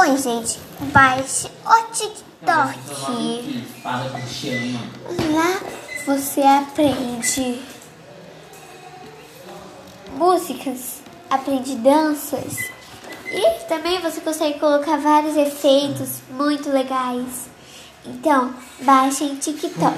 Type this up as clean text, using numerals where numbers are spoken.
Oi, gente, baixe o TikTok. Lá você aprende músicas, aprende danças e também você consegue colocar vários efeitos muito legais. Então, baixem TikTok.